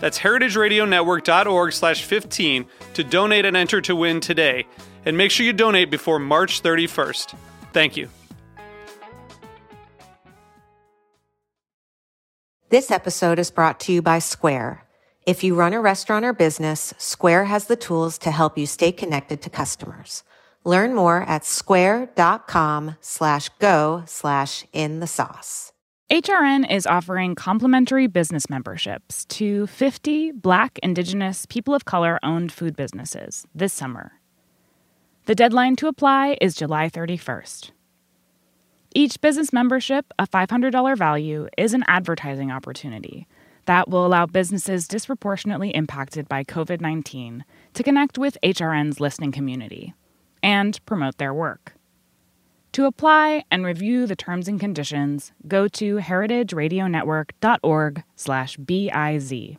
That's heritageradionetwork.org/15 to donate and enter to win today. And make sure you donate before March 31st. Thank you. This episode is brought to you by Square. If you run a restaurant or business, Square has the tools to help you stay connected to customers. Learn more at square.com/go/in the sauce. HRN is offering complimentary business memberships to 50 Black, Indigenous, people of color-owned food businesses this summer. The deadline to apply is July 31st. Each business membership, a $500 value, is an advertising opportunity that will allow businesses disproportionately impacted by COVID-19 to connect with HRN's listening community and promote their work. To apply and review the terms and conditions, go to heritageradionetwork.org/BIZ.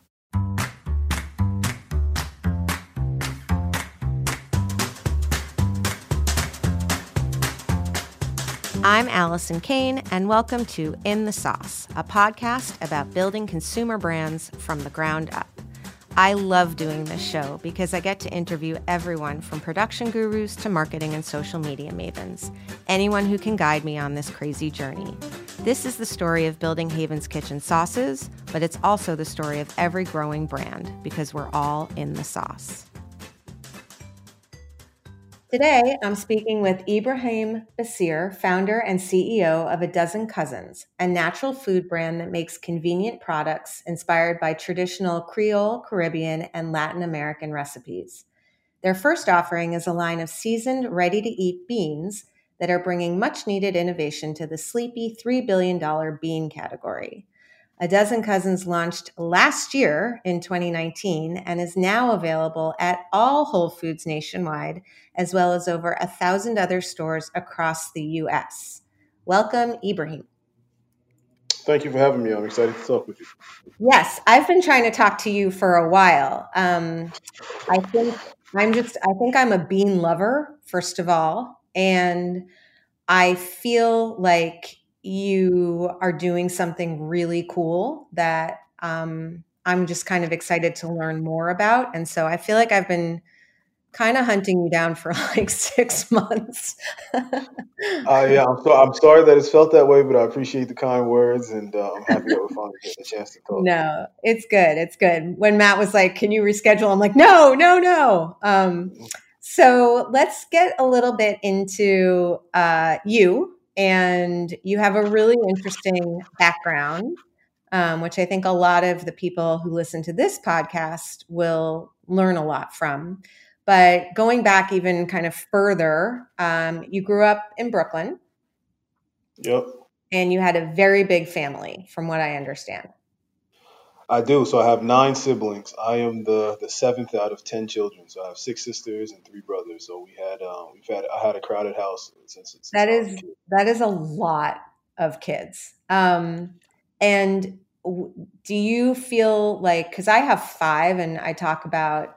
I'm Allison Kane, and welcome to In The Sauce, a podcast about building consumer brands from the ground up. I love doing this show because I get to interview everyone from production gurus to marketing and social media mavens, anyone who can guide me on this crazy journey. This is the story of building Haven's Kitchen Sauces, but it's also the story of every growing brand because we're all in the sauce. Today, I'm speaking with Ibrahim Basir, founder and CEO of A Dozen Cousins, a natural food brand that makes convenient products inspired by traditional Creole, Caribbean, and Latin American recipes. Their first offering is a line of seasoned, ready-to-eat beans that are bringing much-needed innovation to the sleepy $3 billion bean category. A Dozen Cousins launched last year in 2019 and is now available at all Whole Foods nationwide, as well as over 1,000 other stores across the U.S. Welcome, Ibrahim. Thank you for having me. I'm excited to talk with you. Yes, I've been trying to talk to you for a while. I think I'm a bean lover, first of all, and I feel like you are doing something really cool that I'm just kind of excited to learn more about. And so I feel like I've been kind of hunting you down for like 6 months. I'm sorry that it's felt that way, but I appreciate the kind words, and I'm happy that we finally get a chance to talk. No, it's good. It's good. When Matt was like, "Can you reschedule?" I'm like, no. So let's get a little bit into you, and you have a really interesting background, which I think a lot of the people who listen to this podcast will learn a lot from. But going back even kind of further, you grew up in Brooklyn. Yep. And you had a very big family, from what I understand. I do. So I have 9 siblings. I am the 7th out of 10 children. So I have 6 sisters and 3 brothers. So I had a crowded house. That is a lot of kids. And do you feel like, because I have 5, and I talk about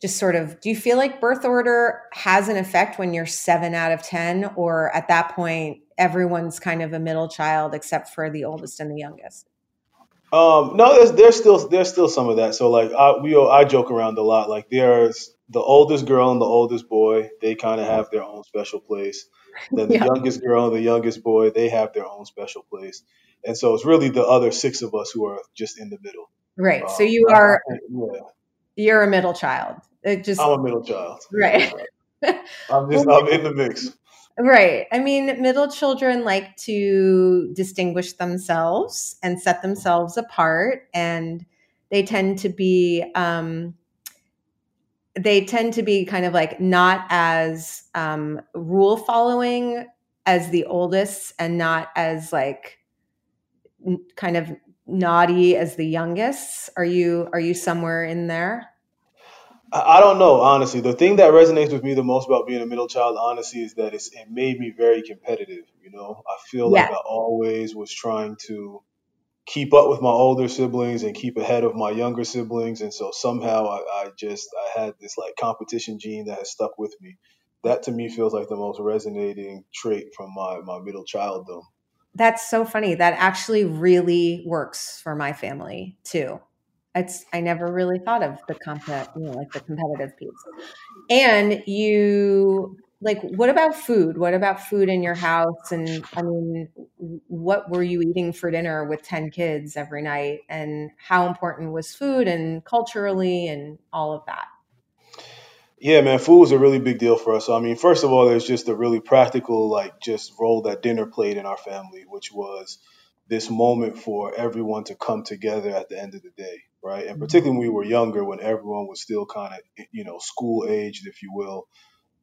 just sort of, do you feel like birth order has an effect when you're 7 out of 10, or at that point, everyone's kind of a middle child except for the oldest and the youngest? No, there's still some of that. So like I joke around a lot. Like there's the oldest girl and the oldest boy, they kind of have their own special place. Then the youngest girl and the youngest boy, they have their own special place. And so it's really the other 6 of us who are just in the middle. Right. So you are, you're a middle child. I'm a middle child. Right. I'm in the mix. Right. I mean, middle children like to distinguish themselves and set themselves apart, and they tend to be kind of like not as rule following as the oldest, and not as like kind of naughty as the youngest. Are you somewhere in there? I don't know, honestly. The thing that resonates with me the most about being a middle child, honestly, is that it made me very competitive. You know, I feel like I always was trying to keep up with my older siblings and keep ahead of my younger siblings. And so somehow I had this like competition gene that has stuck with me. That to me feels like the most resonating trait from my middle childdom. That's so funny. That actually really works for my family too. I never really thought of the competitive piece. And you, like, what about food? What about food in your house? And I mean, what were you eating for dinner with 10 kids every night? And how important was food and culturally and all of that? Yeah, man, food was a really big deal for us. So, I mean, first of all, there's just a really practical, like, just role that dinner played in our family, which was this moment for everyone to come together at the end of the day, right? And particularly when we were younger, when everyone was still kind of, you know, school-aged, if you will,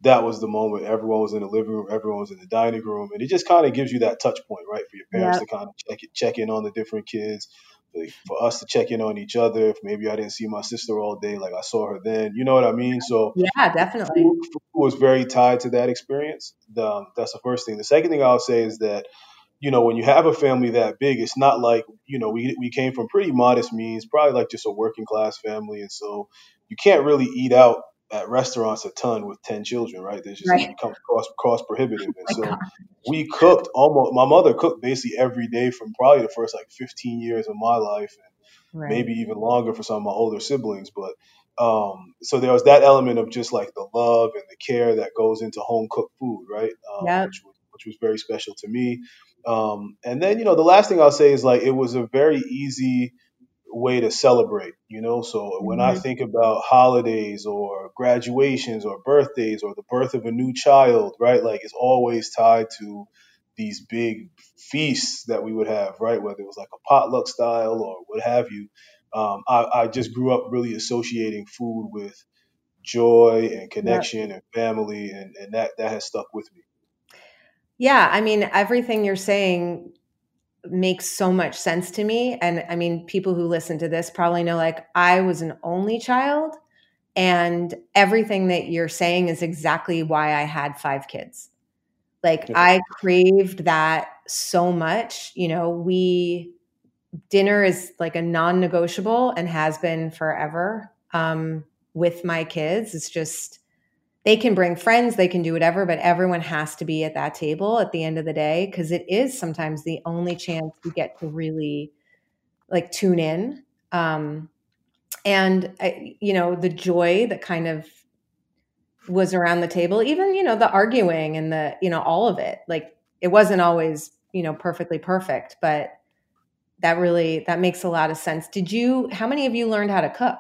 that was the moment. Everyone was in the living room, everyone was in the dining room, and it just kind of gives you that touch point, right, for your parents to kind of check in on the different kids, like for us to check in on each other. If maybe I didn't see my sister all day, like I saw her then, you know what I mean? So yeah, definitely. Food was very tied to that experience. That's the first thing. The second thing I'll say is that, you know, when you have a family that big, it's not like, you know, we came from pretty modest means, probably like just a working class family. And so you can't really eat out at restaurants a ton with 10 children, right? There's just become cost prohibitive. And we cooked my mother cooked basically every day from probably the first like 15 years of my life, and maybe even longer for some of my older siblings. But so there was that element of just like the love and the care that goes into home cooked food, right? Which was very special to me. And then, you know, the last thing I'll say is like, it was a very easy way to celebrate, you know? So when I think about holidays or graduations or birthdays or the birth of a new child, right? Like it's always tied to these big feasts that we would have, right? Whether it was like a potluck style or what have you. I just grew up really associating food with joy and connection and family. And that has stuck with me. Yeah, I mean, everything you're saying makes so much sense to me. And I mean, people who listen to this probably know, like, I was an only child, and everything that you're saying is exactly why I had 5 kids. Like, I craved that so much. You know, dinner is like a non-negotiable and has been forever with my kids. It's just, they can bring friends, they can do whatever, but everyone has to be at that table at the end of the day, because it is sometimes the only chance you get to really like tune in. You know, the joy that kind of was around the table, even, you know, the arguing and the, you know, all of it, like it wasn't always, you know, perfectly perfect, but that makes a lot of sense. How many of you learned how to cook?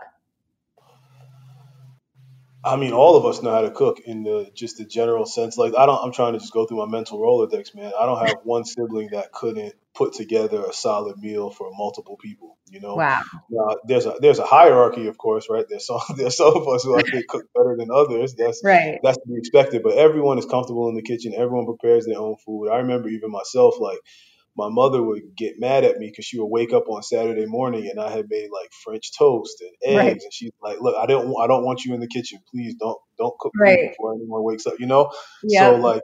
I mean, all of us know how to cook in the general sense. Like, I'm trying to just go through my mental Rolodex, man. I don't have one sibling that couldn't put together a solid meal for multiple people, you know? Wow. Now, there's a hierarchy, of course, right? There's some of us who I think cook better than others. That's to be expected. But everyone is comfortable in the kitchen. Everyone prepares their own food. I remember even myself, like, my mother would get mad at me because she would wake up on Saturday morning and I had made like French toast and eggs, and she's like, "Look, I don't want you in the kitchen. Please don't cook before anyone wakes up." You know, so like,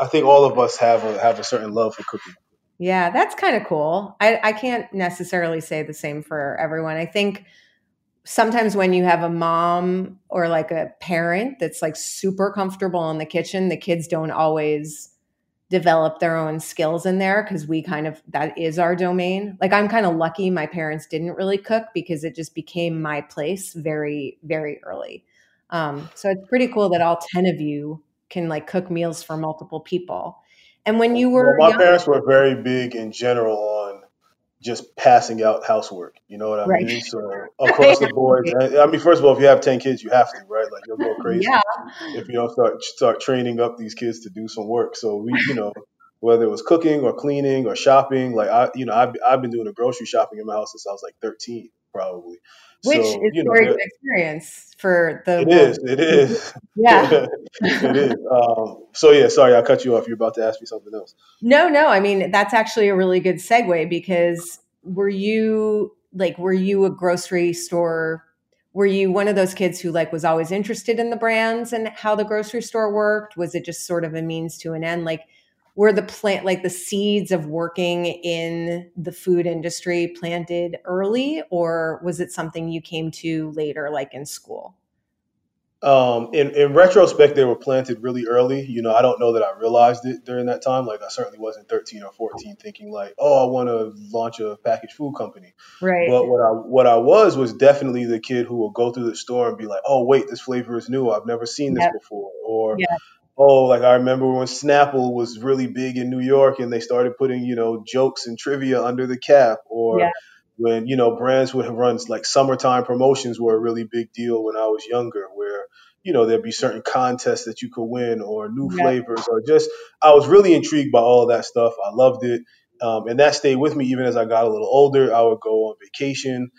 I think all of us have a certain love for cooking. Yeah, that's kind of cool. I can't necessarily say the same for everyone. I think sometimes when you have a mom or like a parent that's like super comfortable in the kitchen, the kids don't always develop their own skills in there, because that is our domain. Like, I'm kind of lucky my parents didn't really cook, because it just became my place very, very early. So it's pretty cool that all 10 of you can like cook meals for multiple people. And when you were my parents were very big in general on just passing out housework. You know what I mean? So across the board, I mean, first of all, if you have 10 kids, you have to, right? Like, you'll go crazy if you don't start training up these kids to do some work. So we, you know, whether it was cooking or cleaning or shopping, like I've been doing the grocery shopping in my house since I was like 13, probably. Which so, is a very good experience for the It is. Yeah. It is. So, yeah, sorry, I cut you off. You're about to ask me something else. No. I mean, that's actually a really good segue, because were you a grocery store? Were you one of those kids who like was always interested in the brands and how the grocery store worked? Was it just sort of a means to an end? Like, were the the seeds of working in the food industry planted early, or was it something you came to later, like in school? In retrospect, they were planted really early. You know, I don't know that I realized it during that time. Like, I certainly wasn't 13 or 14 thinking like, oh, I want to launch a packaged food company. Right. But what I was definitely the kid who will go through the store and be like, oh, wait, this flavor is new. I've never seen this before. Or oh, like I remember when Snapple was really big in New York and they started putting, you know, jokes and trivia under the cap, or when, you know, brands would have run like summertime promotions were a really big deal when I was younger, where, you know, there'd be certain contests that you could win or new flavors, or just, I was really intrigued by all that stuff. I loved it. And that stayed with me. Even as I got a little older, I would go on vacation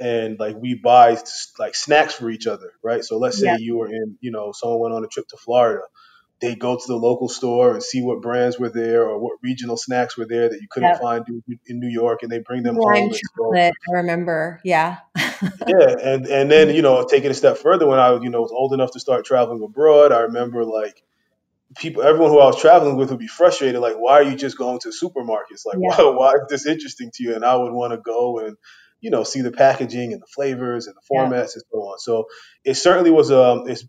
and like we buy like snacks for each other. Right. So let's say you were in, you know, someone went on a trip to Florida. They go to the local store and see what brands were there or what regional snacks were there that you couldn't find in New York, and they bring them home. Chocolate, I remember, and then, you know, taking a step further, when I was old enough to start traveling abroad, I remember like everyone who I was traveling with would be frustrated, like, why are you just going to supermarkets? Like, why is this interesting to you? And I would want to go and, you know, see the packaging and the flavors and the formats and so on. So it certainly was,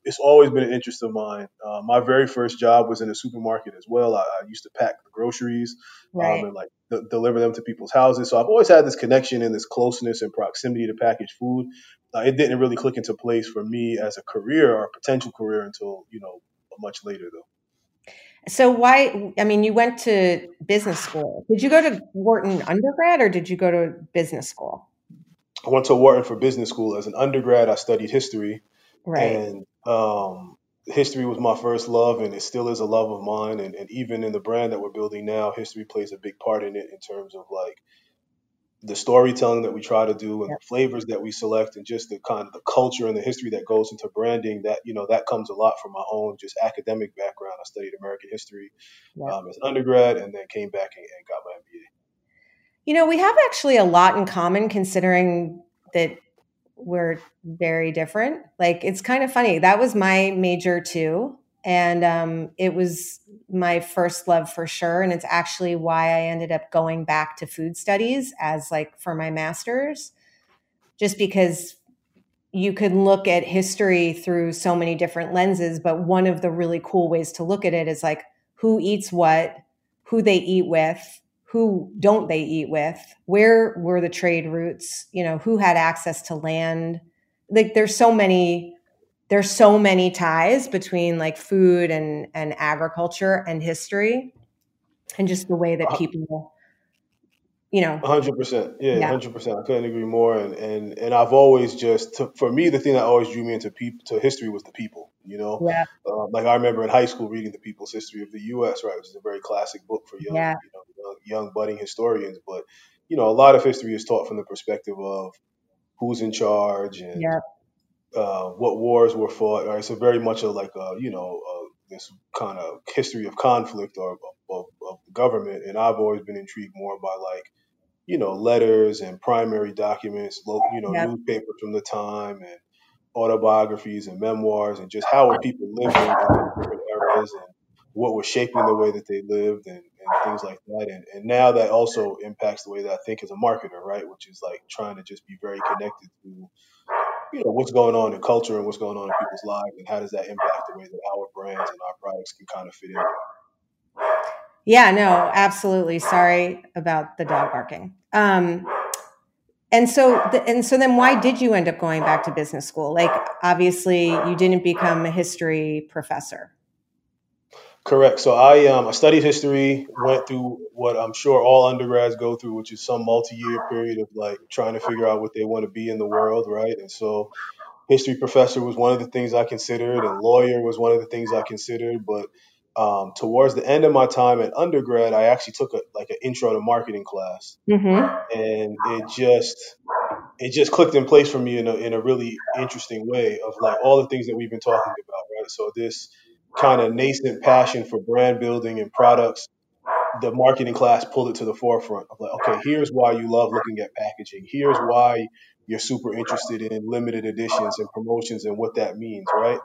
it's always been an interest of mine. My very first job was in a supermarket as well. I used to pack the groceries and like deliver them to people's houses. So I've always had this connection and this closeness and proximity to packaged food. It didn't really click into place for me as a career or a potential career until, you know, much later though. So you went to business school. Did you go to Wharton undergrad or did you go to business school? I went to Wharton for business school. As an undergrad, I studied history. Right. And history was my first love, and it still is a love of mine. And even in the brand that we're building now, history plays a big part in it in terms of like the storytelling that we try to do and the flavors that we select and just the kind of the culture and the history that goes into branding that, you know, that comes a lot from my own just academic background. I studied American history as an undergrad and then came back and got my MBA. You know, we have actually a lot in common considering that we're very different. Like, it's kind of funny. That was my major too. And it was my first love for sure. And it's actually why I ended up going back to food studies as like for my master's, just because you can look at history through so many different lenses. But one of the really cool ways to look at it is like who eats what, who they eat with, who don't they eat with? Where were the trade routes? You know, who had access to land? Like, there's so many ties between like food and agriculture and history and just the way that people, you know. 100%. Yeah, 100%. I couldn't agree more. And I've always for me, the thing that always drew me into to history was the people. You know, like I remember in high school reading The People's History of the U.S., right, which is a very classic book for young budding historians. But, you know, a lot of history is taught from the perspective of who's in charge and what wars were fought. Right? So very much this kind of history of conflict or of government. And I've always been intrigued more by like, you know, letters and primary documents, newspapers from the time and autobiographies and memoirs and just how were people living in different eras and what was shaping the way that they lived and things like that. And now that also impacts the way that I think as a marketer, right? Which is like trying to just be very connected to, you know, what's going on in culture and what's going on in people's lives and how does that impact the way that our brands and our products can kind of fit in. Yeah, no, absolutely. Sorry about the dog barking. And so then why did you end up going back to business school? Like, obviously you didn't become a history professor. Correct. So I studied history, went through what I'm sure all undergrads go through, which is some multi-year period of like trying to figure out what they want to be in the world, right? And so history professor was one of the things I considered, and lawyer was one of the things I considered. But towards the end of my time at undergrad, I actually took an intro to marketing class, and it just clicked in place for me in a really interesting way of like all the things that we've been talking about, right? So this kind of nascent passion for brand building and products, the marketing class pulled it to the forefront of like, okay, here's why you love looking at packaging. Here's why you're super interested in limited editions and promotions and what that means, right?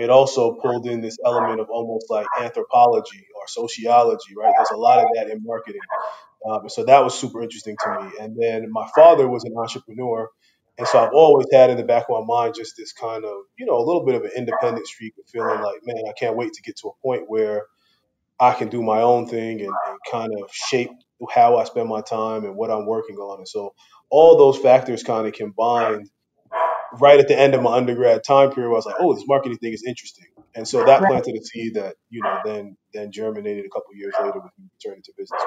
It also pulled in this element of almost like anthropology or sociology, right? There's a lot of that in marketing. So that was super interesting to me. And then my father was an entrepreneur. And so I've always had in the back of my mind just this kind of, a little bit of an independent streak of feeling like, man, I can't wait to get to a point where I can do my own thing and kind of shape how I spend my time and what I'm working on. And so all those factors kind of combined right at the end of my undergrad time period, where I was like, oh, this marketing thing is interesting. And so that planted a seed that, then germinated a couple of years later with me turning into business.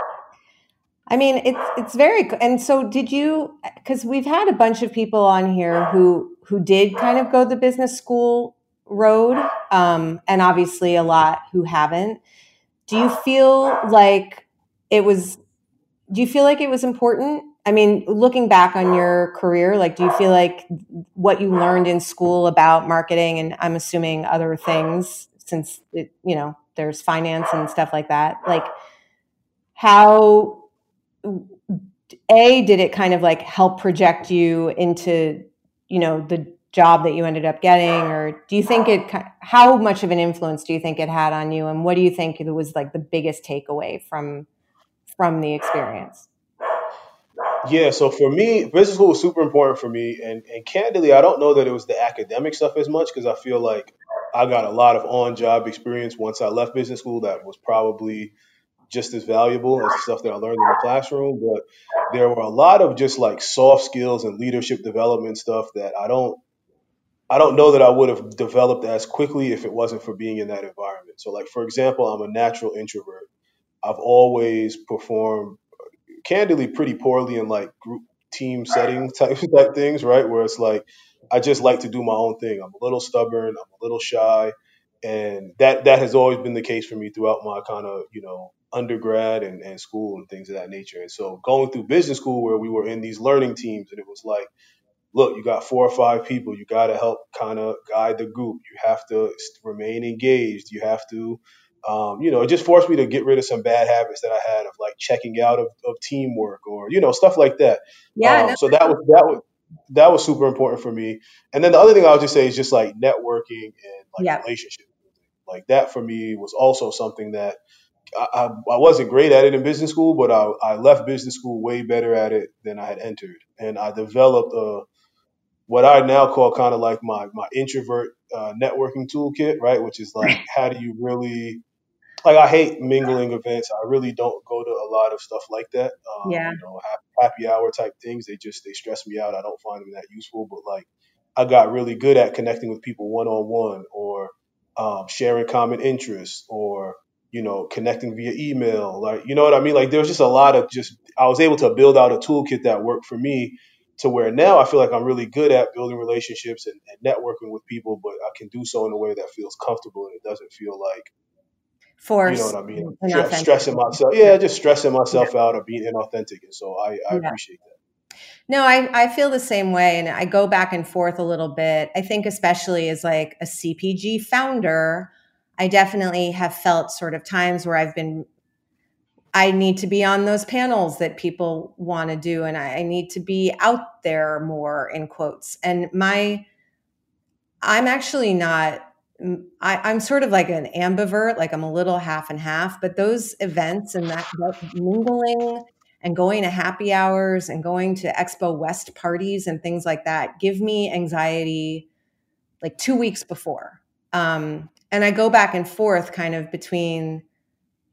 I mean, it's very good. And so did you, because we've had a bunch of people on here who did kind of go the business school road, and obviously a lot who haven't. Do you feel like it was important? I mean, looking back on your career, like, do you feel like what you learned in school about marketing, and I'm assuming other things, since there's finance and stuff like that, like how... did it kind of like help project you into, the job that you ended up getting? Or do you think how much of an influence do you think it had on you? And what do you think was like the biggest takeaway from the experience? Yeah. So for me, business school was super important for me. And candidly, I don't know that it was the academic stuff as much, because I feel like I got a lot of on-job experience once I left business school that was probably just as valuable as the stuff that I learned in the classroom. But there were a lot of just like soft skills and leadership development stuff that I don't know that I would have developed as quickly if it wasn't for being in that environment. So like, for example, I'm a natural introvert. I've always performed candidly pretty poorly in like group team setting type things, right? Where it's like, I just like to do my own thing. I'm a little stubborn. I'm a little shy. And that has always been the case for me throughout my kind of, undergrad and school and things of that nature. And so going through business school, where we were in these learning teams, and it was like, look, you got 4 or 5 people, you got to help kind of guide the group. You have to remain engaged. You have to, it just forced me to get rid of some bad habits that I had of like checking out of teamwork or, stuff like that. Yeah. So that was super important for me. And then the other thing I would just say is just like networking and like relationships. Like that for me was also something that I wasn't great at it in business school, but I left business school way better at it than I had entered. And I developed what I now call kind of like my introvert networking toolkit, right? Which is like, how do you really, like, I hate mingling events. I really don't go to a lot of stuff like that. Happy hour type things. They stress me out. I don't find them that useful, but like I got really good at connecting with people one-on-one or sharing common interests or, connecting via email, like, you know what I mean? Like there was just a lot of I was able to build out a toolkit that worked for me to where now I feel like I'm really good at building relationships and networking with people, but I can do so in a way that feels comfortable and it doesn't feel like forced. You know what I mean? Stressing myself. Yeah. Just stressing myself out or being inauthentic. And so I appreciate that. No, I feel the same way. And I go back and forth a little bit. I think especially as like a CPG founder, I definitely have felt sort of times where I need to be on those panels that people want to do. And I need to be out there more, in quotes. And I'm actually not, I'm sort of like an ambivert, like I'm a little half and half, but those events and that mingling and going to happy hours and going to Expo West parties and things like that give me anxiety like 2 weeks before. And I go back and forth kind of between,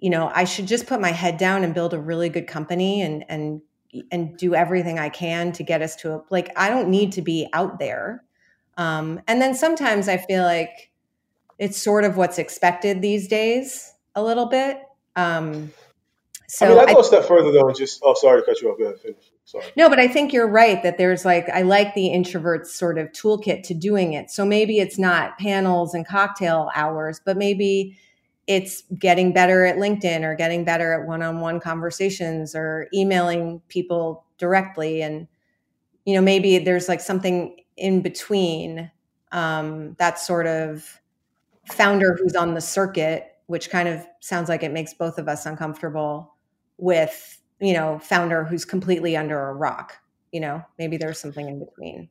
I should just put my head down and build a really good company and do everything I can to get us to I don't need to be out there. And then sometimes I feel like it's sort of what's expected these days a little bit. So I mean, I'd go a step further though, and just, oh, sorry to cut you off. Go ahead, finish. Sorry. No, but I think you're right that there's like, I like the introvert's sort of toolkit to doing it. So maybe it's not panels and cocktail hours, but maybe it's getting better at LinkedIn or getting better at one-on-one conversations or emailing people directly. And, you know, maybe there's like something in between, that sort of founder who's on the circuit, which kind of sounds like it makes both of us uncomfortable with, you know, founder who's completely under a rock, you know, maybe there's something in between.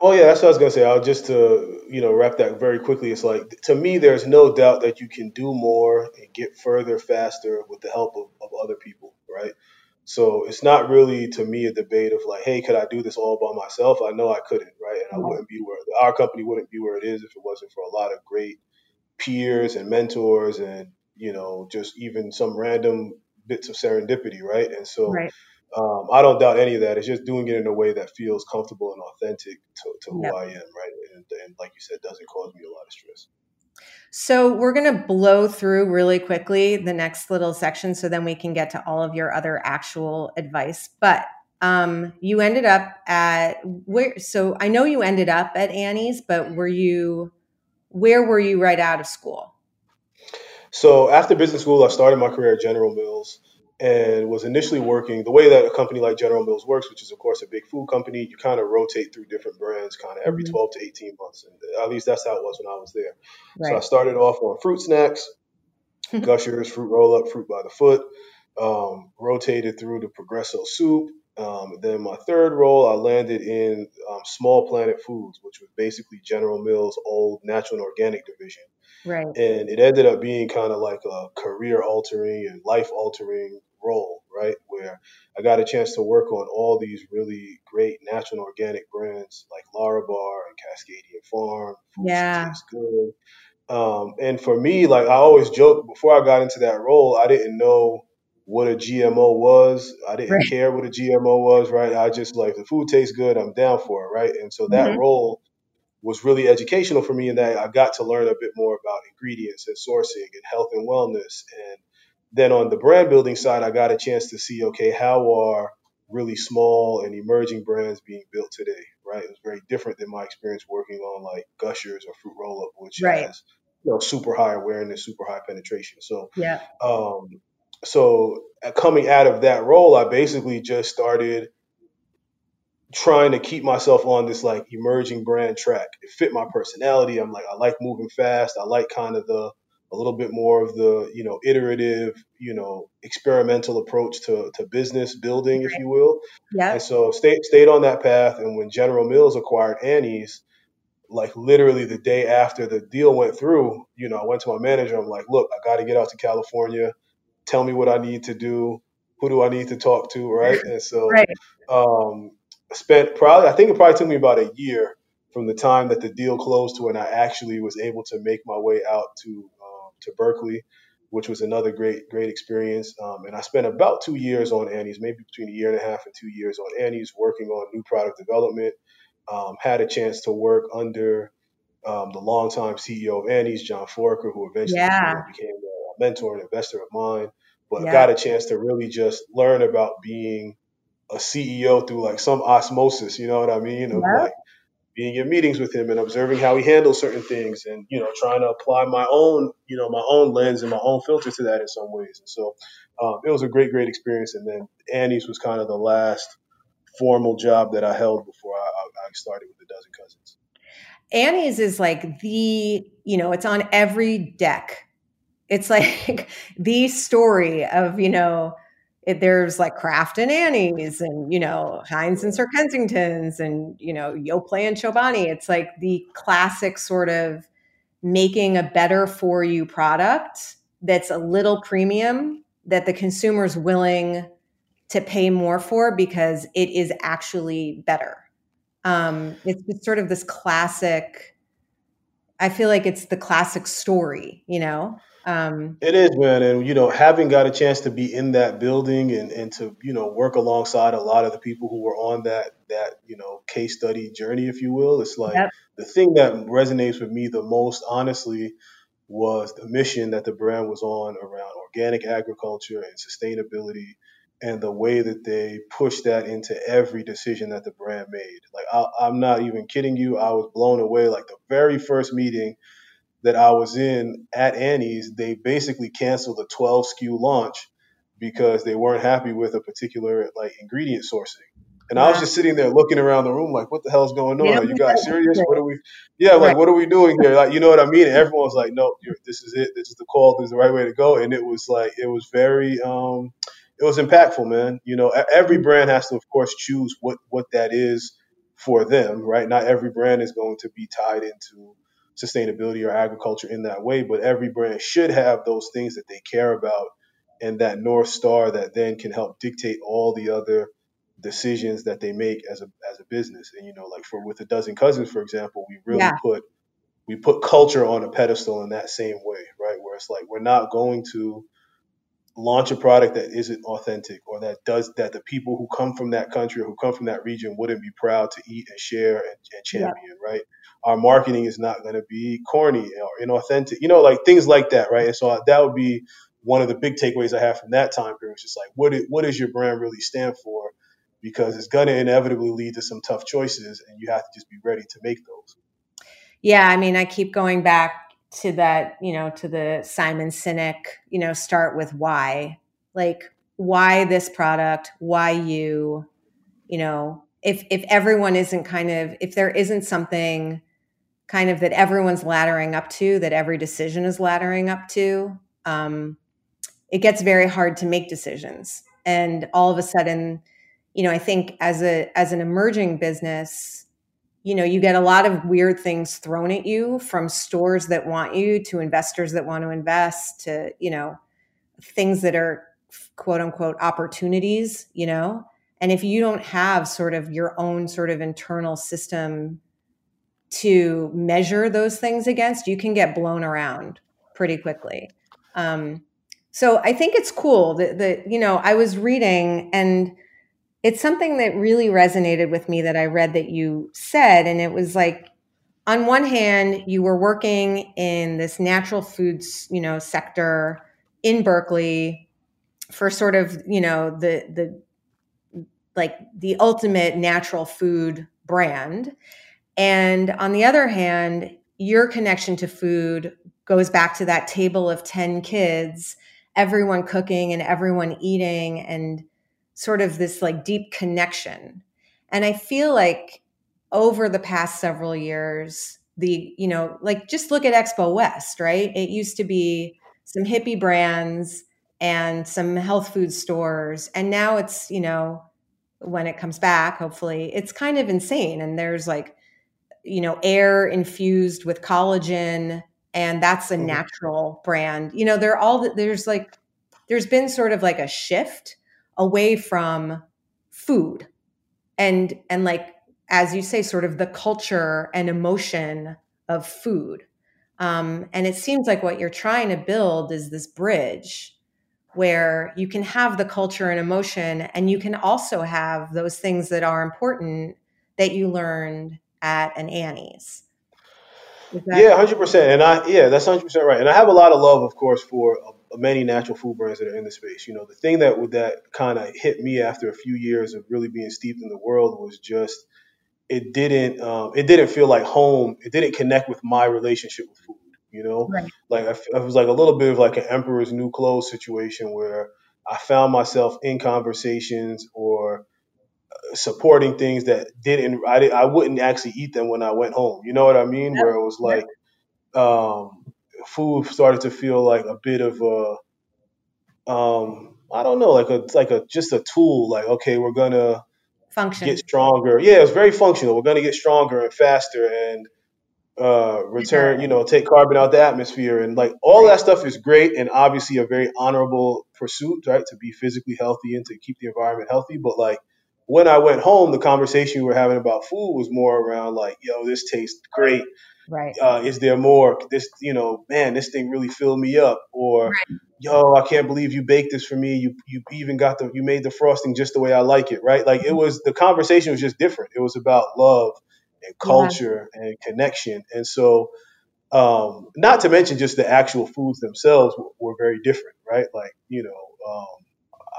Oh yeah, that's what I was going to say. I'll just to, you know, wrap that very quickly. It's like, to me, there's no doubt that you can do more and get further faster with the help of other people, right? So it's not really, to me, a debate of like, hey, could I do this all by myself? I know I couldn't, right? And I wouldn't be where, our company wouldn't be where it is if it wasn't for a lot of great peers and mentors and, you know, just even some random bits of serendipity, right? And so I don't doubt any of that. It's just doing it in a way that feels comfortable and authentic to who I am, right? And like you said, doesn't cause me a lot of stress. So we're going to blow through really quickly the next little section so then we can get to all of your other actual advice. But you ended up at where? So I know you ended up at Annie's, but where were you right out of school? So after business school, I started my career at General Mills and was initially working the way that a company like General Mills works, which is, of course, a big food company. You kind of rotate through different brands kind of every 12 to 18 months. And at least that's how it was when I was there. Right. So I started off on fruit snacks, Gushers, Fruit Roll-Up, Fruit by the Foot, rotated through to Progresso soup. Then my third role, I landed in Small Planet Foods, which was basically General Mills' old natural and organic division. Right. And it ended up being kind of like a career-altering and life-altering role, right, where I got a chance to work on all these really great natural and organic brands like Larabar and Cascadian Farm. Tastes good. And for me, like I always joke, before I got into that role, I didn't know what a GMO was. I didn't care what a GMO was, right? I just like, the food tastes good, I'm down for it, right? And so that role was really educational for me in that I got to learn a bit more about ingredients and sourcing and health and wellness. And then on the brand building side, I got a chance to see, okay, how are really small and emerging brands being built today, right? It was very different than my experience working on like Gushers or Fruit Roll-Up, which has, you know, super high awareness, super high penetration. So, so coming out of that role, I basically just started trying to keep myself on this like emerging brand track. It fit my personality. I'm like, I like moving fast. I like kind of a little bit more of the, you know, iterative, you know, experimental approach to business building, if you will. And so stayed on that path. And when General Mills acquired Annie's, like literally the day after the deal went through, you know, I went to my manager. I'm like, look, I got to get out to California. Tell me what I need to do. Who do I need to talk to? Right. And so I think it probably took me about a year from the time that the deal closed to when I actually was able to make my way out to Berkeley, which was another great experience. And I spent about 2 years on Annie's, maybe between a year and a half and 2 years on Annie's, working on new product development. Had a chance to work under the longtime CEO of Annie's, John Foraker, who eventually became a mentor and investor of mine, but got a chance to really just learn about being a CEO through like some osmosis, you know what I mean? Of like being in meetings with him and observing how he handles certain things and, you know, trying to apply my own, you know, my own lens and my own filter to that in some ways. And so it was a great experience. And then Annie's was kind of the last formal job that I held before I started with A Dozen Cousins. Annie's is like the, you know, it's on every deck. It's like the story of, you know, there's like Kraft and Annie's and, you know, Heinz and Sir Kensington's and, you know, Yoplait and Chobani. It's like the classic sort of making a better for you product that's a little premium that the consumer's willing to pay more for because it is actually better. It's sort of this classic, I feel like it's the classic story, you know? It is, man. And, you know, having got a chance to be in that building and to, you know, work alongside a lot of the people who were on that, you know, case study journey, if you will, it's like the thing that resonates with me the most, honestly, was the mission that the brand was on around organic agriculture and sustainability, and the way that they pushed that into every decision that the brand made. Like, I'm not even kidding you. I was blown away. Like, the very first meeting that I was in at Annie's, they basically canceled the 12 SKU launch because they weren't happy with a particular like ingredient sourcing. And wow. I was just sitting there looking around the room like, what the hell's going on? Yeah. Are you guys serious? What are we? Yeah, like, what are we doing here? Like, you know what I mean? And everyone was like, no, this is it. This is the call. This is the right way to go. And it was like, it was very, it was impactful, man. You know, every brand has to, of course, choose what that is for them, right? Not every brand is going to be tied into sustainability or agriculture in that way, but every brand should have those things that they care about and that North Star that then can help dictate all the other decisions that they make as a business. And, you know, like with A Dozen Cousins, for example, we really put culture on a pedestal in that same way, right? Where it's like, we're not going to launch a product that isn't authentic or that the people who come from that country or who come from that region wouldn't be proud to eat and share and champion, right? Our marketing is not going to be corny or inauthentic, you know, like things like that, right? And so that would be one of the big takeaways I have from that time period. It's just like, what does your brand really stand for? Because it's going to inevitably lead to some tough choices, and you have to just be ready to make those. Yeah, I mean, I keep going back to that, you know, to the Simon Sinek, you know, start with why, like why this product, why you, you know, if everyone isn't kind of, if there isn't something kind of that everyone's laddering up to, that every decision is laddering up to, it gets very hard to make decisions. And all of a sudden, you know, I think as an emerging business, you know, you get a lot of weird things thrown at you from stores that want you to investors that want to invest to, you know, things that are quote unquote opportunities, you know, and if you don't have sort of your own sort of internal system to measure those things against, you can get blown around pretty quickly. So I think it's cool that, you know, I was reading and it's something that really resonated with me that I read that you said. And it was like, on one hand, you were working in this natural foods, you know, sector in Berkeley for sort of, you know, the like the ultimate natural food brand. And on the other hand, your connection to food goes back to that table of 10 kids, everyone cooking and everyone eating and sort of this like deep connection. And I feel like over the past several years, the, you know, like just look at Expo West, right? It used to be some hippie brands and some health food stores. And now it's, you know, when it comes back, hopefully it's kind of insane. And there's like, you know, air infused with collagen, and that's a natural brand. You know, there's been sort of like a shift away from food and like, as you say, sort of the culture and emotion of food. And it seems like what you're trying to build is this bridge where you can have the culture and emotion, and you can also have those things that are important that you learned at an Annie's. Yeah, 100%. And that's 100% right. And I have a lot of love, of course, for many natural food brands that are in the space. You know, the thing that kind of hit me after a few years of really being steeped in the world was just, it didn't feel like home. It didn't connect with my relationship with food, you know? Right. Like I was like a little bit of like an Emperor's New Clothes situation where I found myself in conversations or supporting things that I wouldn't actually eat them when I went home. You know what I mean? Yeah. Where it was like, food started to feel like a bit of a, I don't know, just a tool. Like, okay, we're gonna get stronger. Yeah, it was very functional. We're gonna get stronger and faster and return, you know, take carbon out the atmosphere, and like all that stuff is great and obviously a very honorable pursuit, right? To be physically healthy and to keep the environment healthy. But like when I went home, the conversation we were having about food was more around like, yo, this tastes great. Right. Is there more? This, you know, man, this thing really filled me up. Or, yo, I can't believe you baked this for me. You even you made the frosting just the way I like it, right? Like it was, the conversation was just different. It was about love and culture and connection. And so Not to mention just the actual foods themselves were very different, right? Like, you know,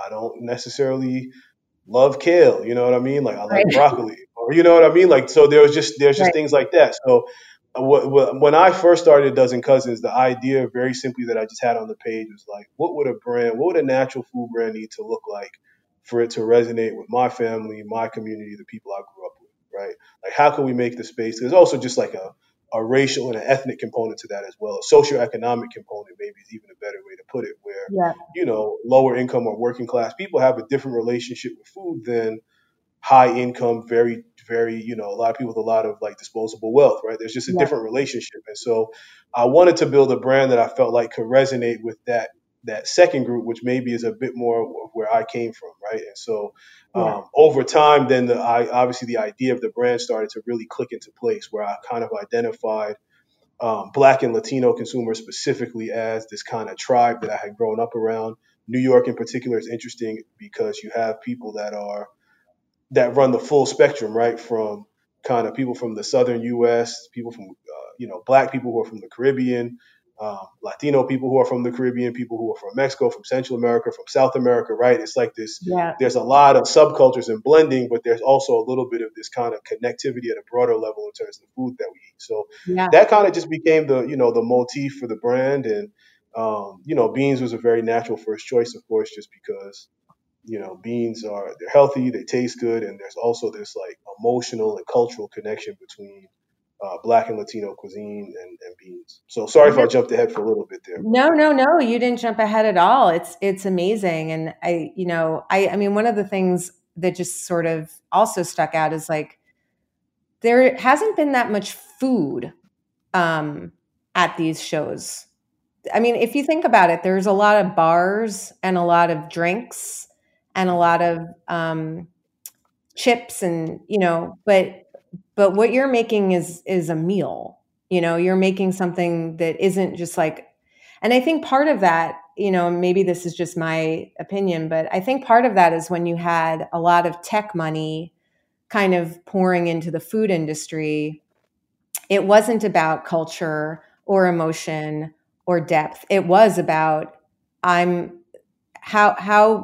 I don't necessarily love kale, you know what I mean? Like I like broccoli, or you know what I mean? Like, so there's just things like that. So when I first started A Dozen Cousins, the idea very simply that I just had on the page was like, what would a natural food brand need to look like for it to resonate with my family, my community, the people I grew up with, right? Like, how can we make the space? There's also just like a racial and an ethnic component to that as well. A socioeconomic component maybe is even a better way to put it, where, you know, lower income or working class people have a different relationship with food than high income, very, very, you know, a lot of people with a lot of like disposable wealth, right? There's just a different relationship. And so I wanted to build a brand that I felt like could resonate with that second group, which maybe is a bit more of where I came from, right? And so over time, then obviously the idea of the brand started to really click into place, where I kind of identified Black and Latino consumers specifically as this kind of tribe that I had grown up around. New York in particular is interesting because you have people that run the full spectrum, right? From kind of people from the Southern U.S., people from, you know, Black people who are from the Caribbean, Latino people who are from the Caribbean, people who are from Mexico, from Central America, from South America, right? It's like this, there's a lot of subcultures and blending, but there's also a little bit of this kind of connectivity at a broader level in terms of the food that we eat. So that kind of just became the, you know, the motif for the brand. And, you know, beans was a very natural first choice, of course, just because, you know, beans are, they're healthy, they taste good. And there's also this like emotional and cultural connection between Black and Latino cuisine and beans. So sorry if I jumped ahead for a little bit there. No, you didn't jump ahead at all. It's amazing. And I mean, one of the things that just sort of also stuck out is like, there hasn't been that much food at these shows. I mean, if you think about it, there's a lot of bars and a lot of drinks and a lot of chips and, you know, but what you're making is a meal, you know, you're making something that isn't just like, and I think part of that, you know, maybe this is just my opinion, but I think part of that is when you had a lot of tech money kind of pouring into the food industry, it wasn't about culture or emotion or depth. It was about, how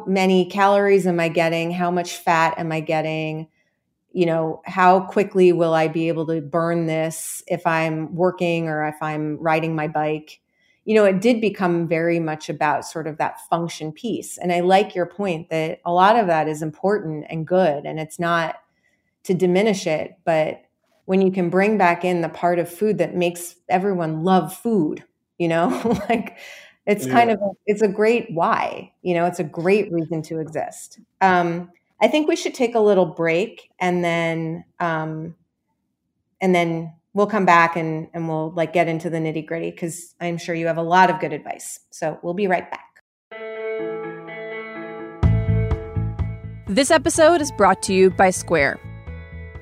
many calories am I getting? How much fat am I getting? You know, how quickly will I be able to burn this if I'm working or if I'm riding my bike? You know, it did become very much about sort of that function piece. And I like your point that a lot of that is important and good, and it's not to diminish it. But when you can bring back in the part of food that makes everyone love food, you know, like it's kind of, it's a great why, you know, it's a great reason to exist. I think we should take a little break, and then we'll come back and we'll like get into the nitty gritty, because I'm sure you have a lot of good advice. So we'll be right back. This episode is brought to you by Square.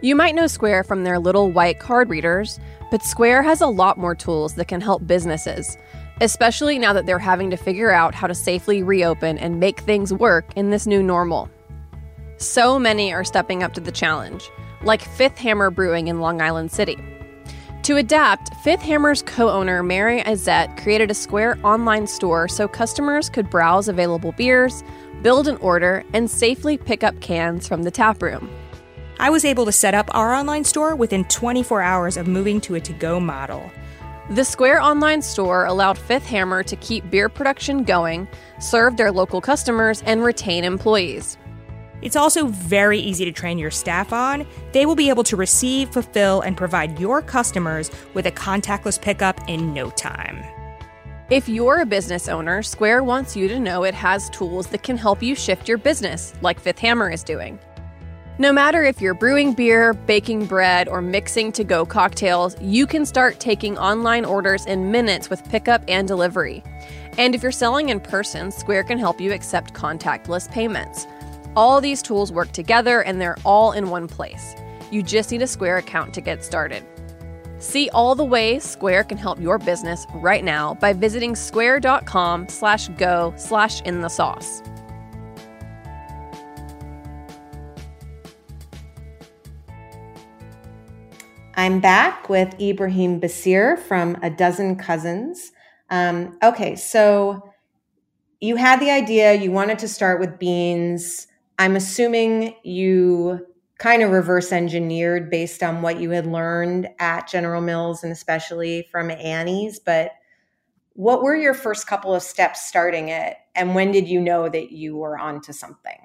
You might know Square from their little white card readers, but Square has a lot more tools that can help businesses, especially now that they're having to figure out how to safely reopen and make things work in this new normal. So many are stepping up to the challenge, like Fifth Hammer Brewing in Long Island City. To adapt, Fifth Hammer's co-owner Mary Azette created a Square online store so customers could browse available beers, build an order, and safely pick up cans from the tap room. I was able to set up our online store within 24 hours of moving to a to-go model. The Square online store allowed Fifth Hammer to keep beer production going, serve their local customers, and retain employees. It's also very easy to train your staff on. They will be able to receive, fulfill, and provide your customers with a contactless pickup in no time. If you're a business owner, Square wants you to know it has tools that can help you shift your business, like Fifth Hammer is doing. No matter if you're brewing beer, baking bread, or mixing to-go cocktails, you can start taking online orders in minutes with pickup and delivery. And if you're selling in person, Square can help you accept contactless payments. All these tools work together, and they're all in one place. You just need a Square account to get started. See all the ways Square can help your business right now by visiting square.com/go/in the sauce. I I'm back with Ibrahim Basir from A Dozen Cousins. Okay, so you had the idea, you wanted to start with beans. I'm assuming you kind of reverse engineered based on what you had learned at General Mills and especially from Annie's, but what were your first couple of steps starting it? And when did you know that you were onto something?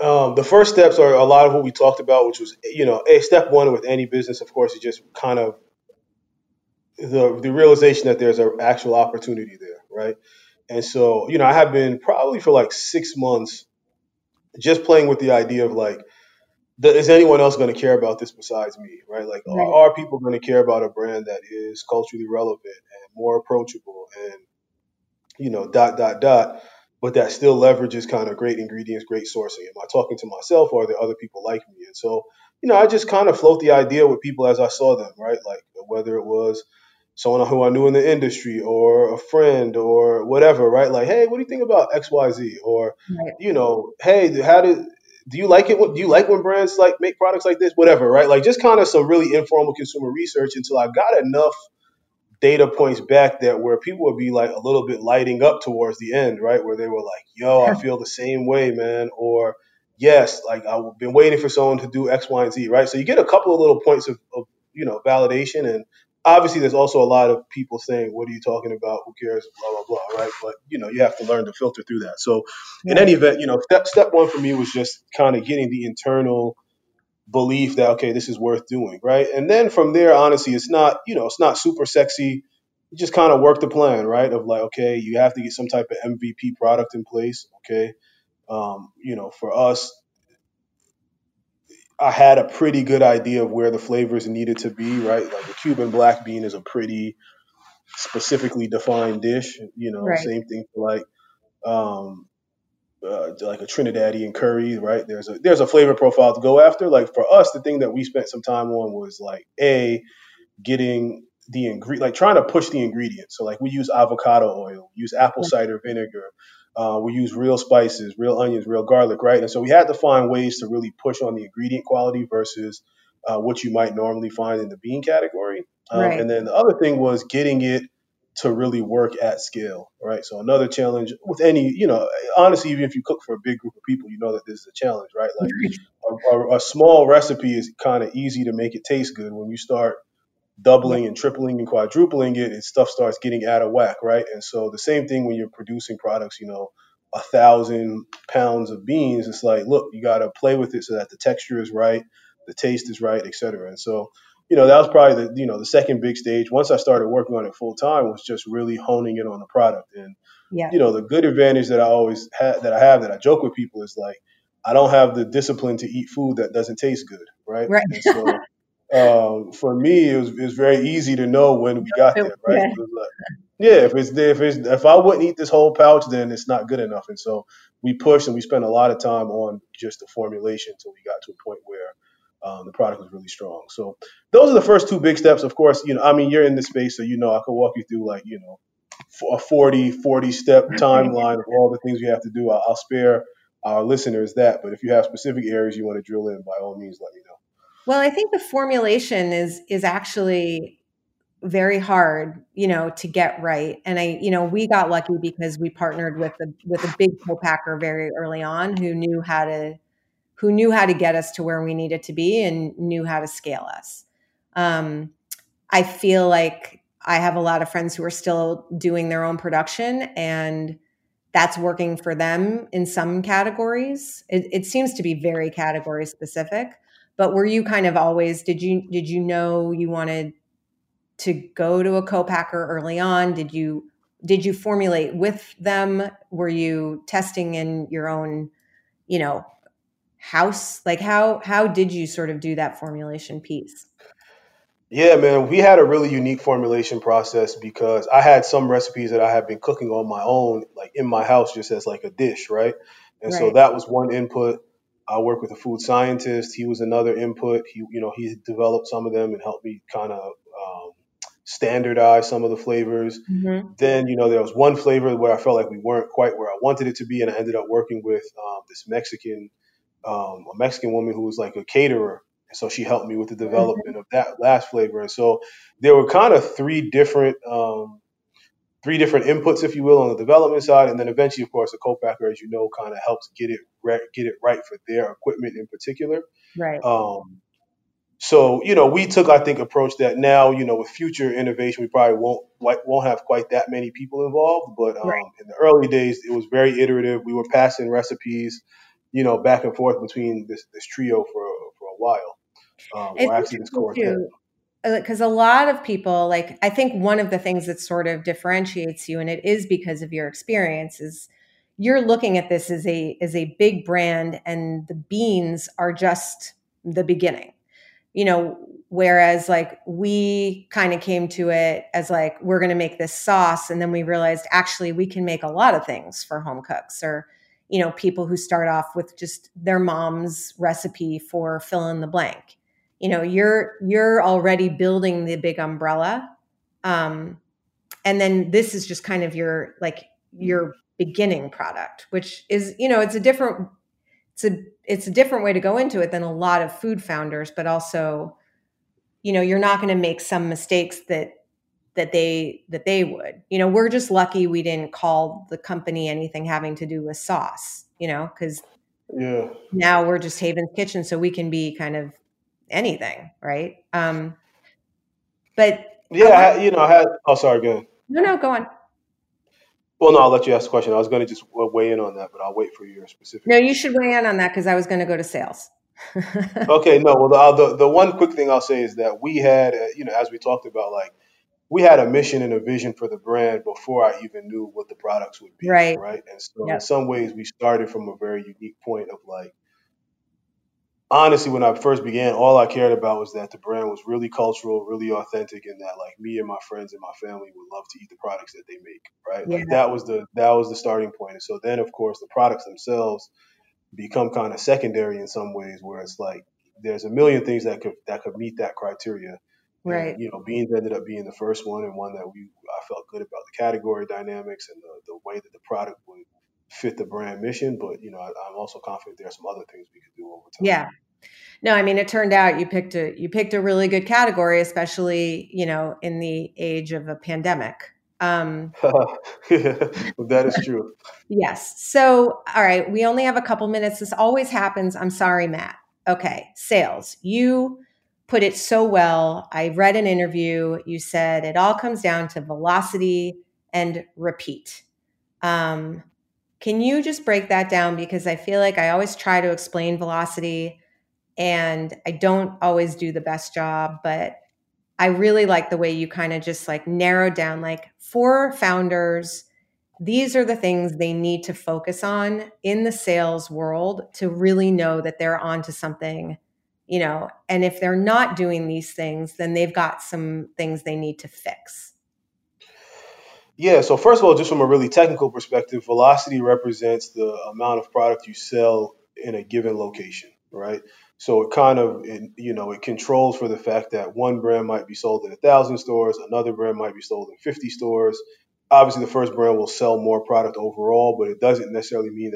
The first steps are a lot of what we talked about, which was, you know, step one with any business, of course, is just kind of the realization that there's an actual opportunity there, right? And so, you know, I have been probably for like 6 months just playing with the idea of like, is anyone else going to care about this besides me, right? Like, right. Are people going to care about a brand that is culturally relevant and more approachable and, you know, ... but that still leverages kind of great ingredients, great sourcing. Am I talking to myself or are there other people like me? And so, you know, I just kind of float the idea with people as I saw them, right? Like whether it was someone who I knew in the industry or a friend or whatever, right? Like, hey, what do you think about XYZ? Or, you know, hey, do you like it? Do you like when brands like make products like this? Whatever, right? Like just kind of some really informal consumer research until I got enough data points back that where people would be like a little bit lighting up towards the end, right? Where they were like, yo, I feel the same way, man. Or yes, like I've been waiting for someone to do X, Y, and Z, right? So you get a couple of little points of you know, validation. And obviously there's also a lot of people saying, what are you talking about? Who cares? Blah, blah, blah, right? But, you know, you have to learn to filter through that. So in any event, you know, step one for me was just kind of getting the internal belief that, okay, this is worth doing, right? And then from there, honestly, it's not, you know, it's not super sexy. You just kind of work the plan, right? Of like, okay, you have to get some type of MVP product in place, okay? You know, for us, I had a pretty good idea of where the flavors needed to be, right? Like the Cuban black bean is a pretty specifically defined dish, you know, right. Same thing for like a Trinidadian curry, right? There's a flavor profile to go after. Like for us, the thing that we spent some time on was like getting the ingredient, like trying to push the ingredients. So like we use avocado oil, we use apple cider vinegar, we use real spices, real onions, real garlic, right? And so we had to find ways to really push on the ingredient quality versus what you might normally find in the bean category. Right. And then the other thing was getting it to really work at scale, right? So another challenge with any, you know, honestly, even if you cook for a big group of people, you know that this is a challenge, right? Like a small recipe is kind of easy to make it taste good. When you start doubling and tripling and quadrupling it, and stuff starts getting out of whack, right? And so the same thing when you're producing products, you know, 1,000 pounds of beans, it's like, look, you got to play with it so that the texture is right, the taste is right, et cetera. And so, you know, that was probably the, you know, the second big stage. Once I started working on it full time was just really honing in on the product. And, you know, the good advantage that I always had, that I joke with people is like, I don't have the discipline to eat food that doesn't taste good. Right. Right. And so for me, it was very easy to know when we got there. Right. Yeah. It was like, if I wouldn't eat this whole pouch, then it's not good enough. And so we pushed and we spent a lot of time on just the formulation until we got to a point where the product was really strong. So those are the first two big steps. Of course, you know, I mean, you're in this space, so, you know, I could walk you through like, you know, a 40 step timeline of all the things you have to do. I'll spare our listeners that. But if you have specific areas you want to drill in, by all means, let me know. Well, I think the formulation is actually very hard, you know, to get right. And I, you know, we got lucky because we partnered with a big co-packer very early on who knew how to get us to where we needed to be and knew how to scale us. I feel like I have a lot of friends who are still doing their own production and that's working for them in some categories. It seems to be very category specific, but were you kind of always, did you know you wanted to go to a co-packer early on? Did you formulate with them? Were you testing in your own, you know, house? Like how did you sort of do that formulation piece? Yeah, man, we had a really unique formulation process because I had some recipes that I had been cooking on my own, like in my house, just as like a dish. Right. And so that was one input. I worked with a food scientist. He was another input. He, you know, he developed some of them and helped me kind of standardize some of the flavors. Mm-hmm. Then, you know, there was one flavor where I felt like we weren't quite where I wanted it to be. And I ended up working with this Mexican woman who was like a caterer So she helped me with the development of that last flavor. And so there were kind of three different inputs, if you will, on the development side. And then eventually, of course, the co-packer, as you know, kind of helps get it right for their equipment in particular. Right. So, you know, we took, I think, approach that now, you know, with future innovation, we probably won't have quite that many people involved. But right. In the early days, it was very iterative. We were passing recipes, you know, back and forth between this trio for a while. Or actually this quartet. Because a lot of people, like, I think one of the things that sort of differentiates you, and it is because of your experience, is you're looking at this as a big brand, and the beans are just the beginning, you know, whereas like we kind of came to it as like, we're going to make this sauce. And then we realized, actually, we can make a lot of things for home cooks, or, you know, people who start off with just their mom's recipe for fill in the blank. You know, you're already building the big umbrella. And then this is just kind of your beginning product, which is, you know, it's a different way to go into it than a lot of food founders, but also, you know, you're not going to make some mistakes that they would. You know, we're just lucky we didn't call the company anything having to do with sauce, you know, because now we're just Haven's Kitchen, so we can be kind of anything, right? But yeah, go ahead. No, go on. Well, no, I'll let you ask the question. I was going to just weigh in on that, but I'll wait for your specific. No, you should weigh in on that because I was going to go to sales. Okay, no. Well, the one quick thing I'll say is that we had, you know, as we talked about, like we had a mission and a vision for the brand before I even knew what the products would be, right? And so in some ways, we started from a very unique point of like. Honestly, when I first began, all I cared about was that the brand was really cultural, really authentic, and that like me and my friends and my family would love to eat the products that they make, right? Yeah. Like that was the starting point. And so then, of course, the products themselves become kind of secondary in some ways, where it's like there's a million things that could meet that criteria. Right. And, you know, beans ended up being the first one, and one that I felt good about the category dynamics and the way that the product would fit the brand mission. But, you know, I'm also confident there are some other things we could do over time. Yeah. No, I mean, it turned out you picked a really good category, especially, you know, in the age of a pandemic. That is true. Yes. So, all right. We only have a couple minutes. This always happens. I'm sorry, Matt. Okay. Sales. You put it so well. I read an interview. You said it all comes down to velocity and repeat. Can you just break that down? Because I feel like I always try to explain velocity and I don't always do the best job, but I really like the way you kind of just like narrow down, like for founders, these are the things they need to focus on in the sales world to really know that they're onto something, you know, and if they're not doing these things, then they've got some things they need to fix. Yeah. So first of all, just from a really technical perspective, velocity represents the amount of product you sell in a given location, right? So it kind of, you know, it controls for the fact that one brand might be sold in 1,000 stores, another brand might be sold in 50 stores. Obviously, the first brand will sell more product overall, but it doesn't necessarily mean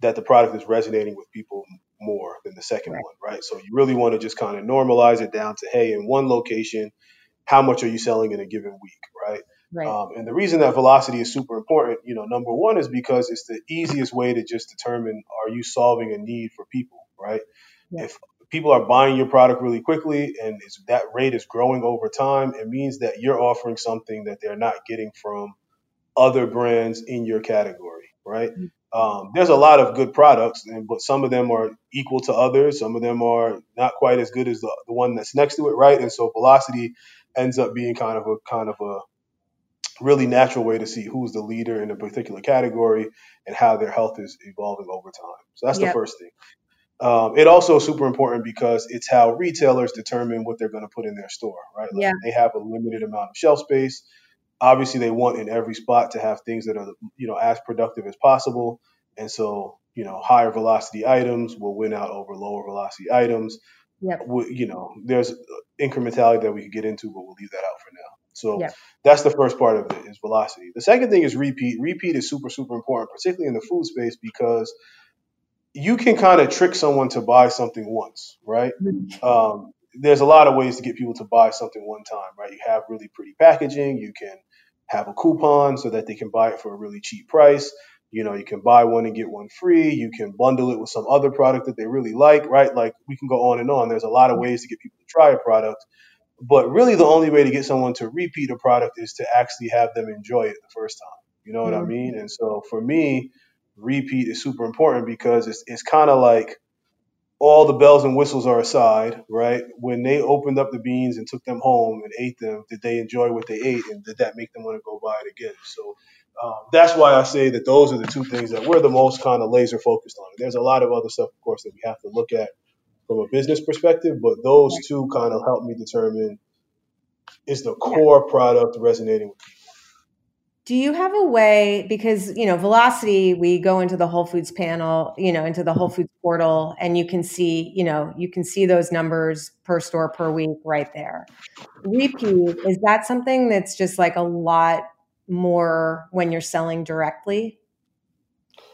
that the product is resonating with people more than the second one, right? So you really want to just kind of normalize it down to, hey, in one location, how much are you selling in a given week, right? Right. And the reason that velocity is super important, you know, number one is because it's the easiest way to just determine, are you solving a need for people, right? Yeah. If people are buying your product really quickly and that rate is growing over time, it means that you're offering something that they're not getting from other brands in your category, right? Mm-hmm. There's a lot of good products, but some of them are equal to others. Some of them are not quite as good as the one that's next to it, right? And so velocity ends up being kind of a really natural way to see who's the leader in a particular category and how their health is evolving over time. So that's the first thing. It also is super important because it's how retailers determine what they're going to put in their store, right? Like they have a limited amount of shelf space. Obviously, they want in every spot to have things that are, you know, as productive as possible. And so, you know, higher velocity items will win out over lower velocity items. Yep. You know, there's incrementality that we could get into, but we'll leave that out for now. So that's the first part of it is velocity. The second thing is repeat. Repeat is super, super important, particularly in the food space, because you can kind of trick someone to buy something once, right? There's a lot of ways to get people to buy something one time, right? You have really pretty packaging. You can have a coupon so that they can buy it for a really cheap price. You know, you can buy one and get one free. You can bundle it with some other product that they really like, right? Like, we can go on and on. There's a lot of ways to get people to try a product. But really, the only way to get someone to repeat a product is to actually have them enjoy it the first time. You know what I mean? And so for me, repeat is super important, because it's kind of like all the bells and whistles are aside, right? When they opened up the beans and took them home and ate them, did they enjoy what they ate? And did that make them want to go buy it again? So that's why I say that those are the two things that we're the most kind of laser focused on. There's a lot of other stuff, of course, that we have to look at from a business perspective, but those two kind of help me determine, is the core product resonating with people? Do you have a way, because, you know, velocity, we go into the Whole Foods panel, you know, into the Whole Foods portal, and you can see, you know, you can see those numbers per store per week right there. Repeat, is that something that's just like a lot more when you're selling directly?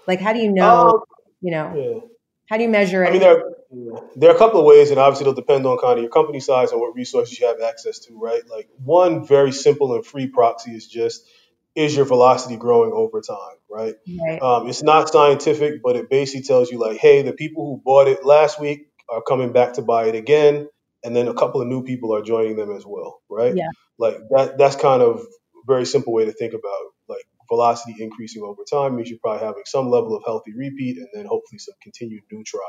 Like, how do you know, you know, how do you measure it? I mean, there are a couple of ways, and obviously it'll depend on kind of your company size and what resources you have access to, right? Like, one very simple and free proxy is just, is your velocity growing over time, right? It's not scientific, but it basically tells you, like, hey, the people who bought it last week are coming back to buy it again, and then a couple of new people are joining them as well, right? Like, that's kind of a very simple way to think about, like, velocity increasing over time means you're probably having some level of healthy repeat and then hopefully some continued new trial.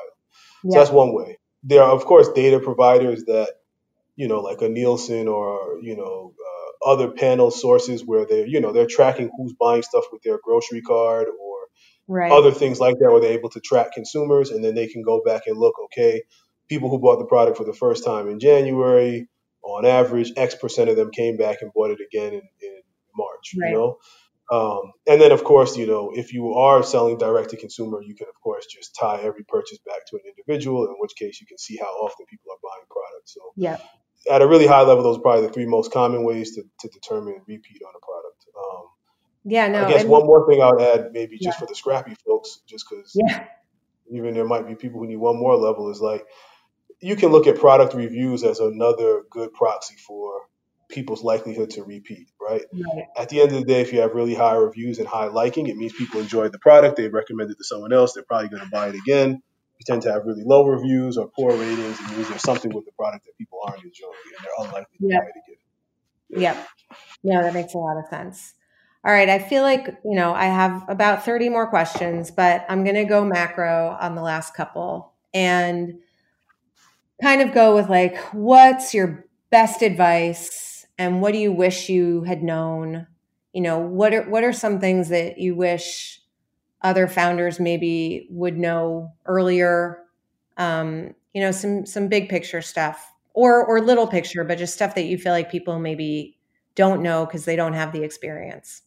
So that's one way. There are, of course, data providers that, you know, like a Nielsen or, you know, other panel sources where they're, you know, they're tracking who's buying stuff with their grocery card or other things like that, where they're able to track consumers, and then they can go back and look, okay, people who bought the product for the first time in January, on average, X percent of them came back and bought it again in March, you know? And then, of course, you know, if you are selling direct to consumer, you can, of course, just tie every purchase back to an individual, in which case you can see how often people are buying products. So at a really high level, those are probably the three most common ways to determine repeat on a product. I guess one more thing I would add, maybe just for the scrappy folks, just because even there might be people who need one more level, is like, you can look at product reviews as another good proxy for people's likelihood to repeat, right? At the end of the day, if you have really high reviews and high liking, it means people enjoyed the product, they recommend it to someone else, they're probably going to buy it again. You tend to have really low reviews or poor ratings, and there's something with the product that people aren't enjoying, and they're unlikely to try to get it. No, that makes a lot of sense. All right. I feel like, you know, I have about 30 more questions, but I'm going to go macro on the last couple and kind of go with, like, what's your best advice and what do you wish you had known? You know, what are some things that you wish other founders maybe would know earlier, you know, some big picture stuff or little picture, but just stuff that you feel like people maybe don't know because they don't have the experience?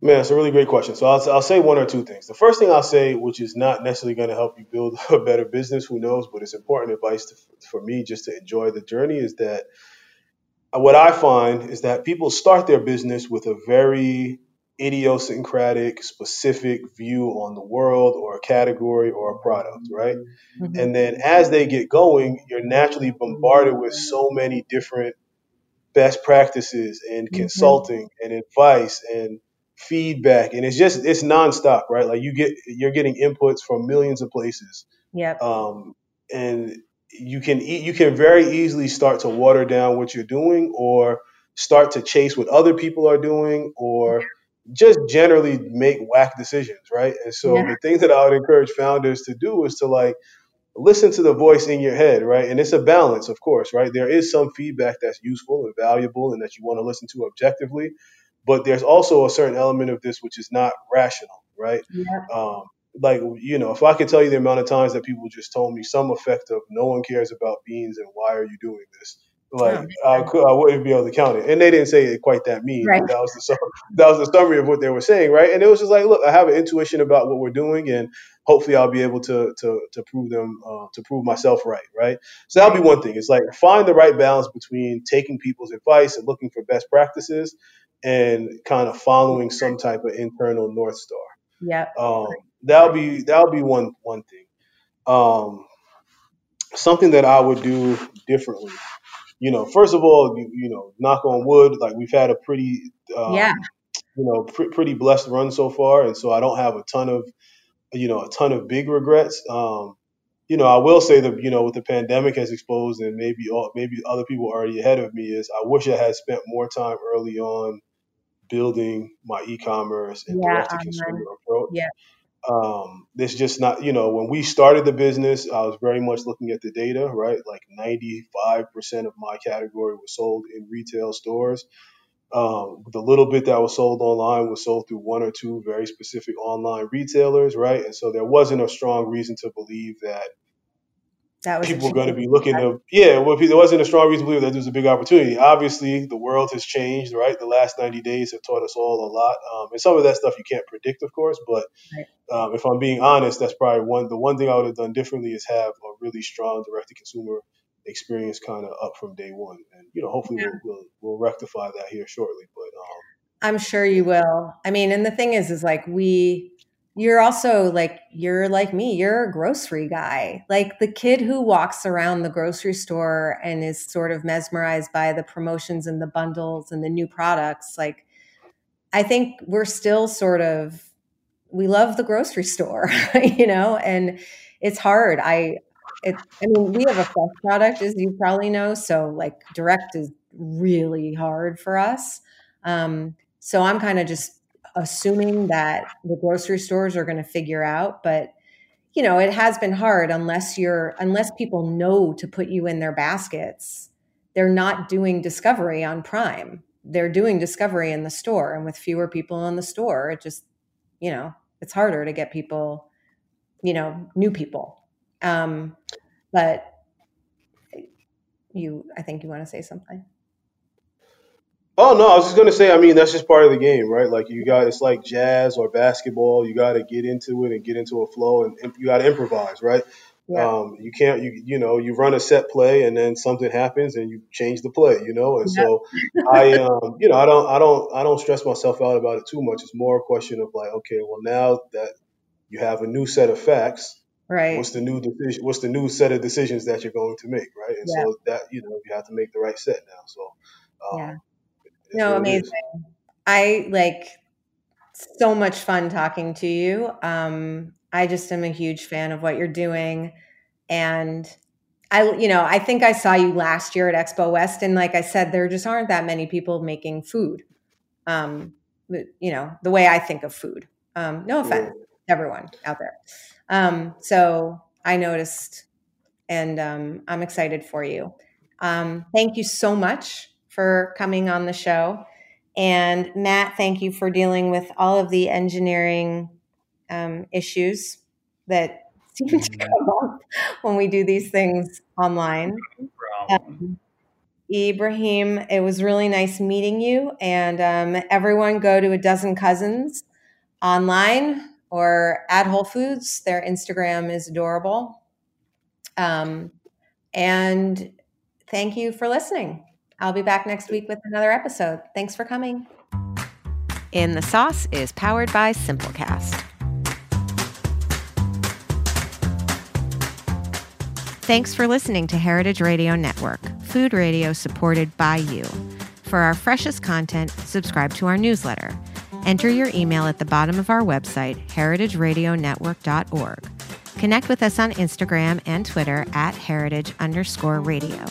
Man, it's a really great question. So I'll say one or two things. The first thing I'll say, which is not necessarily going to help you build a better business, who knows, but it's important advice for me just to enjoy the journey, is that what I find is that people start their business with a very idiosyncratic, specific view on the world or a category or a product, right? And then as they get going, you're naturally bombarded with so many different best practices and consulting and advice and feedback. And it's nonstop, right? Like, you're getting inputs from millions of places. And you can very easily start to water down what you're doing, or start to chase what other people are doing, or just generally make whack decisions, right? And so the thing that I would encourage founders to do is to, like, listen to the voice in your head, right? And it's a balance, of course, right? There is some feedback that's useful and valuable and that you want to listen to objectively, but there's also a certain element of this which is not rational, right? Like, you know, if I could tell you the amount of times that people just told me some effect of no one cares about beans and why are you doing this? Like, I wouldn't be able to count it. And they didn't say it quite that mean. But that was the summary of what they were saying, right? And it was just like, look, I have an intuition about what we're doing, and hopefully I'll be able to prove them, to prove myself right, right? So that'll be one thing. It's like, find the right balance between taking people's advice and looking for best practices and kind of following some type of internal North Star. that'll be one thing. Something that I would do differently. You know, first of all, you know, knock on wood, like we've had a pretty, pretty blessed run so far. And so I don't have a ton of big regrets. You know, I will say that, you know, what the pandemic has exposed, and maybe other people already ahead of me, is I wish I had spent more time early on building my e-commerce and direct-to-consumer approach. Yeah. It's just not, you know, when we started the business, I was very much looking at the data, right? Like 95% of my category was sold in retail stores. The little bit that was sold online was sold through one or two very specific online retailers, right? And so there wasn't a strong reason to believe that was people were going to be looking to, there wasn't a strong reason to believe that there was a big opportunity. Obviously, the world has changed, right? The last 90 days have taught us all a lot. And some of that stuff you can't predict, of course, but if I'm being honest, that's probably the one thing I would have done differently is have a really strong direct-to-consumer experience kind of up from day one. And, you know, hopefully we'll rectify that here shortly. But I'm sure you will. I mean, and the thing is like you're also like, you're like me, you're a grocery guy. Like the kid who walks around the grocery store and is sort of mesmerized by the promotions and the bundles and the new products. Like, I think we're still we love the grocery store, you know, and it's hard. I mean, we have a fresh product, as you probably know. So like direct is really hard for us. So I'm kind of just assuming that the grocery stores are going to figure out, but you know, it has been hard unless people know to put you in their baskets. They're not doing discovery on Prime. They're doing discovery in the store, and with fewer people in the store, it just, you know, it's harder to get people, you know, new people. But I think you want to say something. Oh no, I was just going to say, I mean, that's just part of the game, right? Like it's like jazz or basketball. You got to get into it and get into a flow, and you got to improvise, right? Yeah. You can't, you run a set play and then something happens and you change the play, you know? And so I don't stress myself out about it too much. It's more a question of like, okay, well now that you have a new set of facts, right? What's the new decision? What's the new set of decisions that you're going to make, right? And so that, you know, you have to make the right set now. So, amazing. I like so much fun talking to you. I just am a huge fan of what you're doing, and I think I saw you last year at Expo West, and like I said, there just aren't that many people making food. You know, the way I think of food. No offense, everyone out there. So I noticed, and I'm excited for you. Thank you so much for coming on the show. And Matt, thank you for dealing with all of the engineering issues that seem to come up when we do these things online. Ibrahim, it was really nice meeting you. And everyone go to A Dozen Cousins online or at Whole Foods. Their Instagram is adorable. And thank you for listening. I'll be back next week with another episode. Thanks for coming. In the Sauce is powered by Simplecast. Thanks for listening to Heritage Radio Network, food radio supported by you. For our freshest content, subscribe to our newsletter. Enter your email at the bottom of our website, heritageradionetwork.org. Connect with us on Instagram and Twitter at @heritage_radio.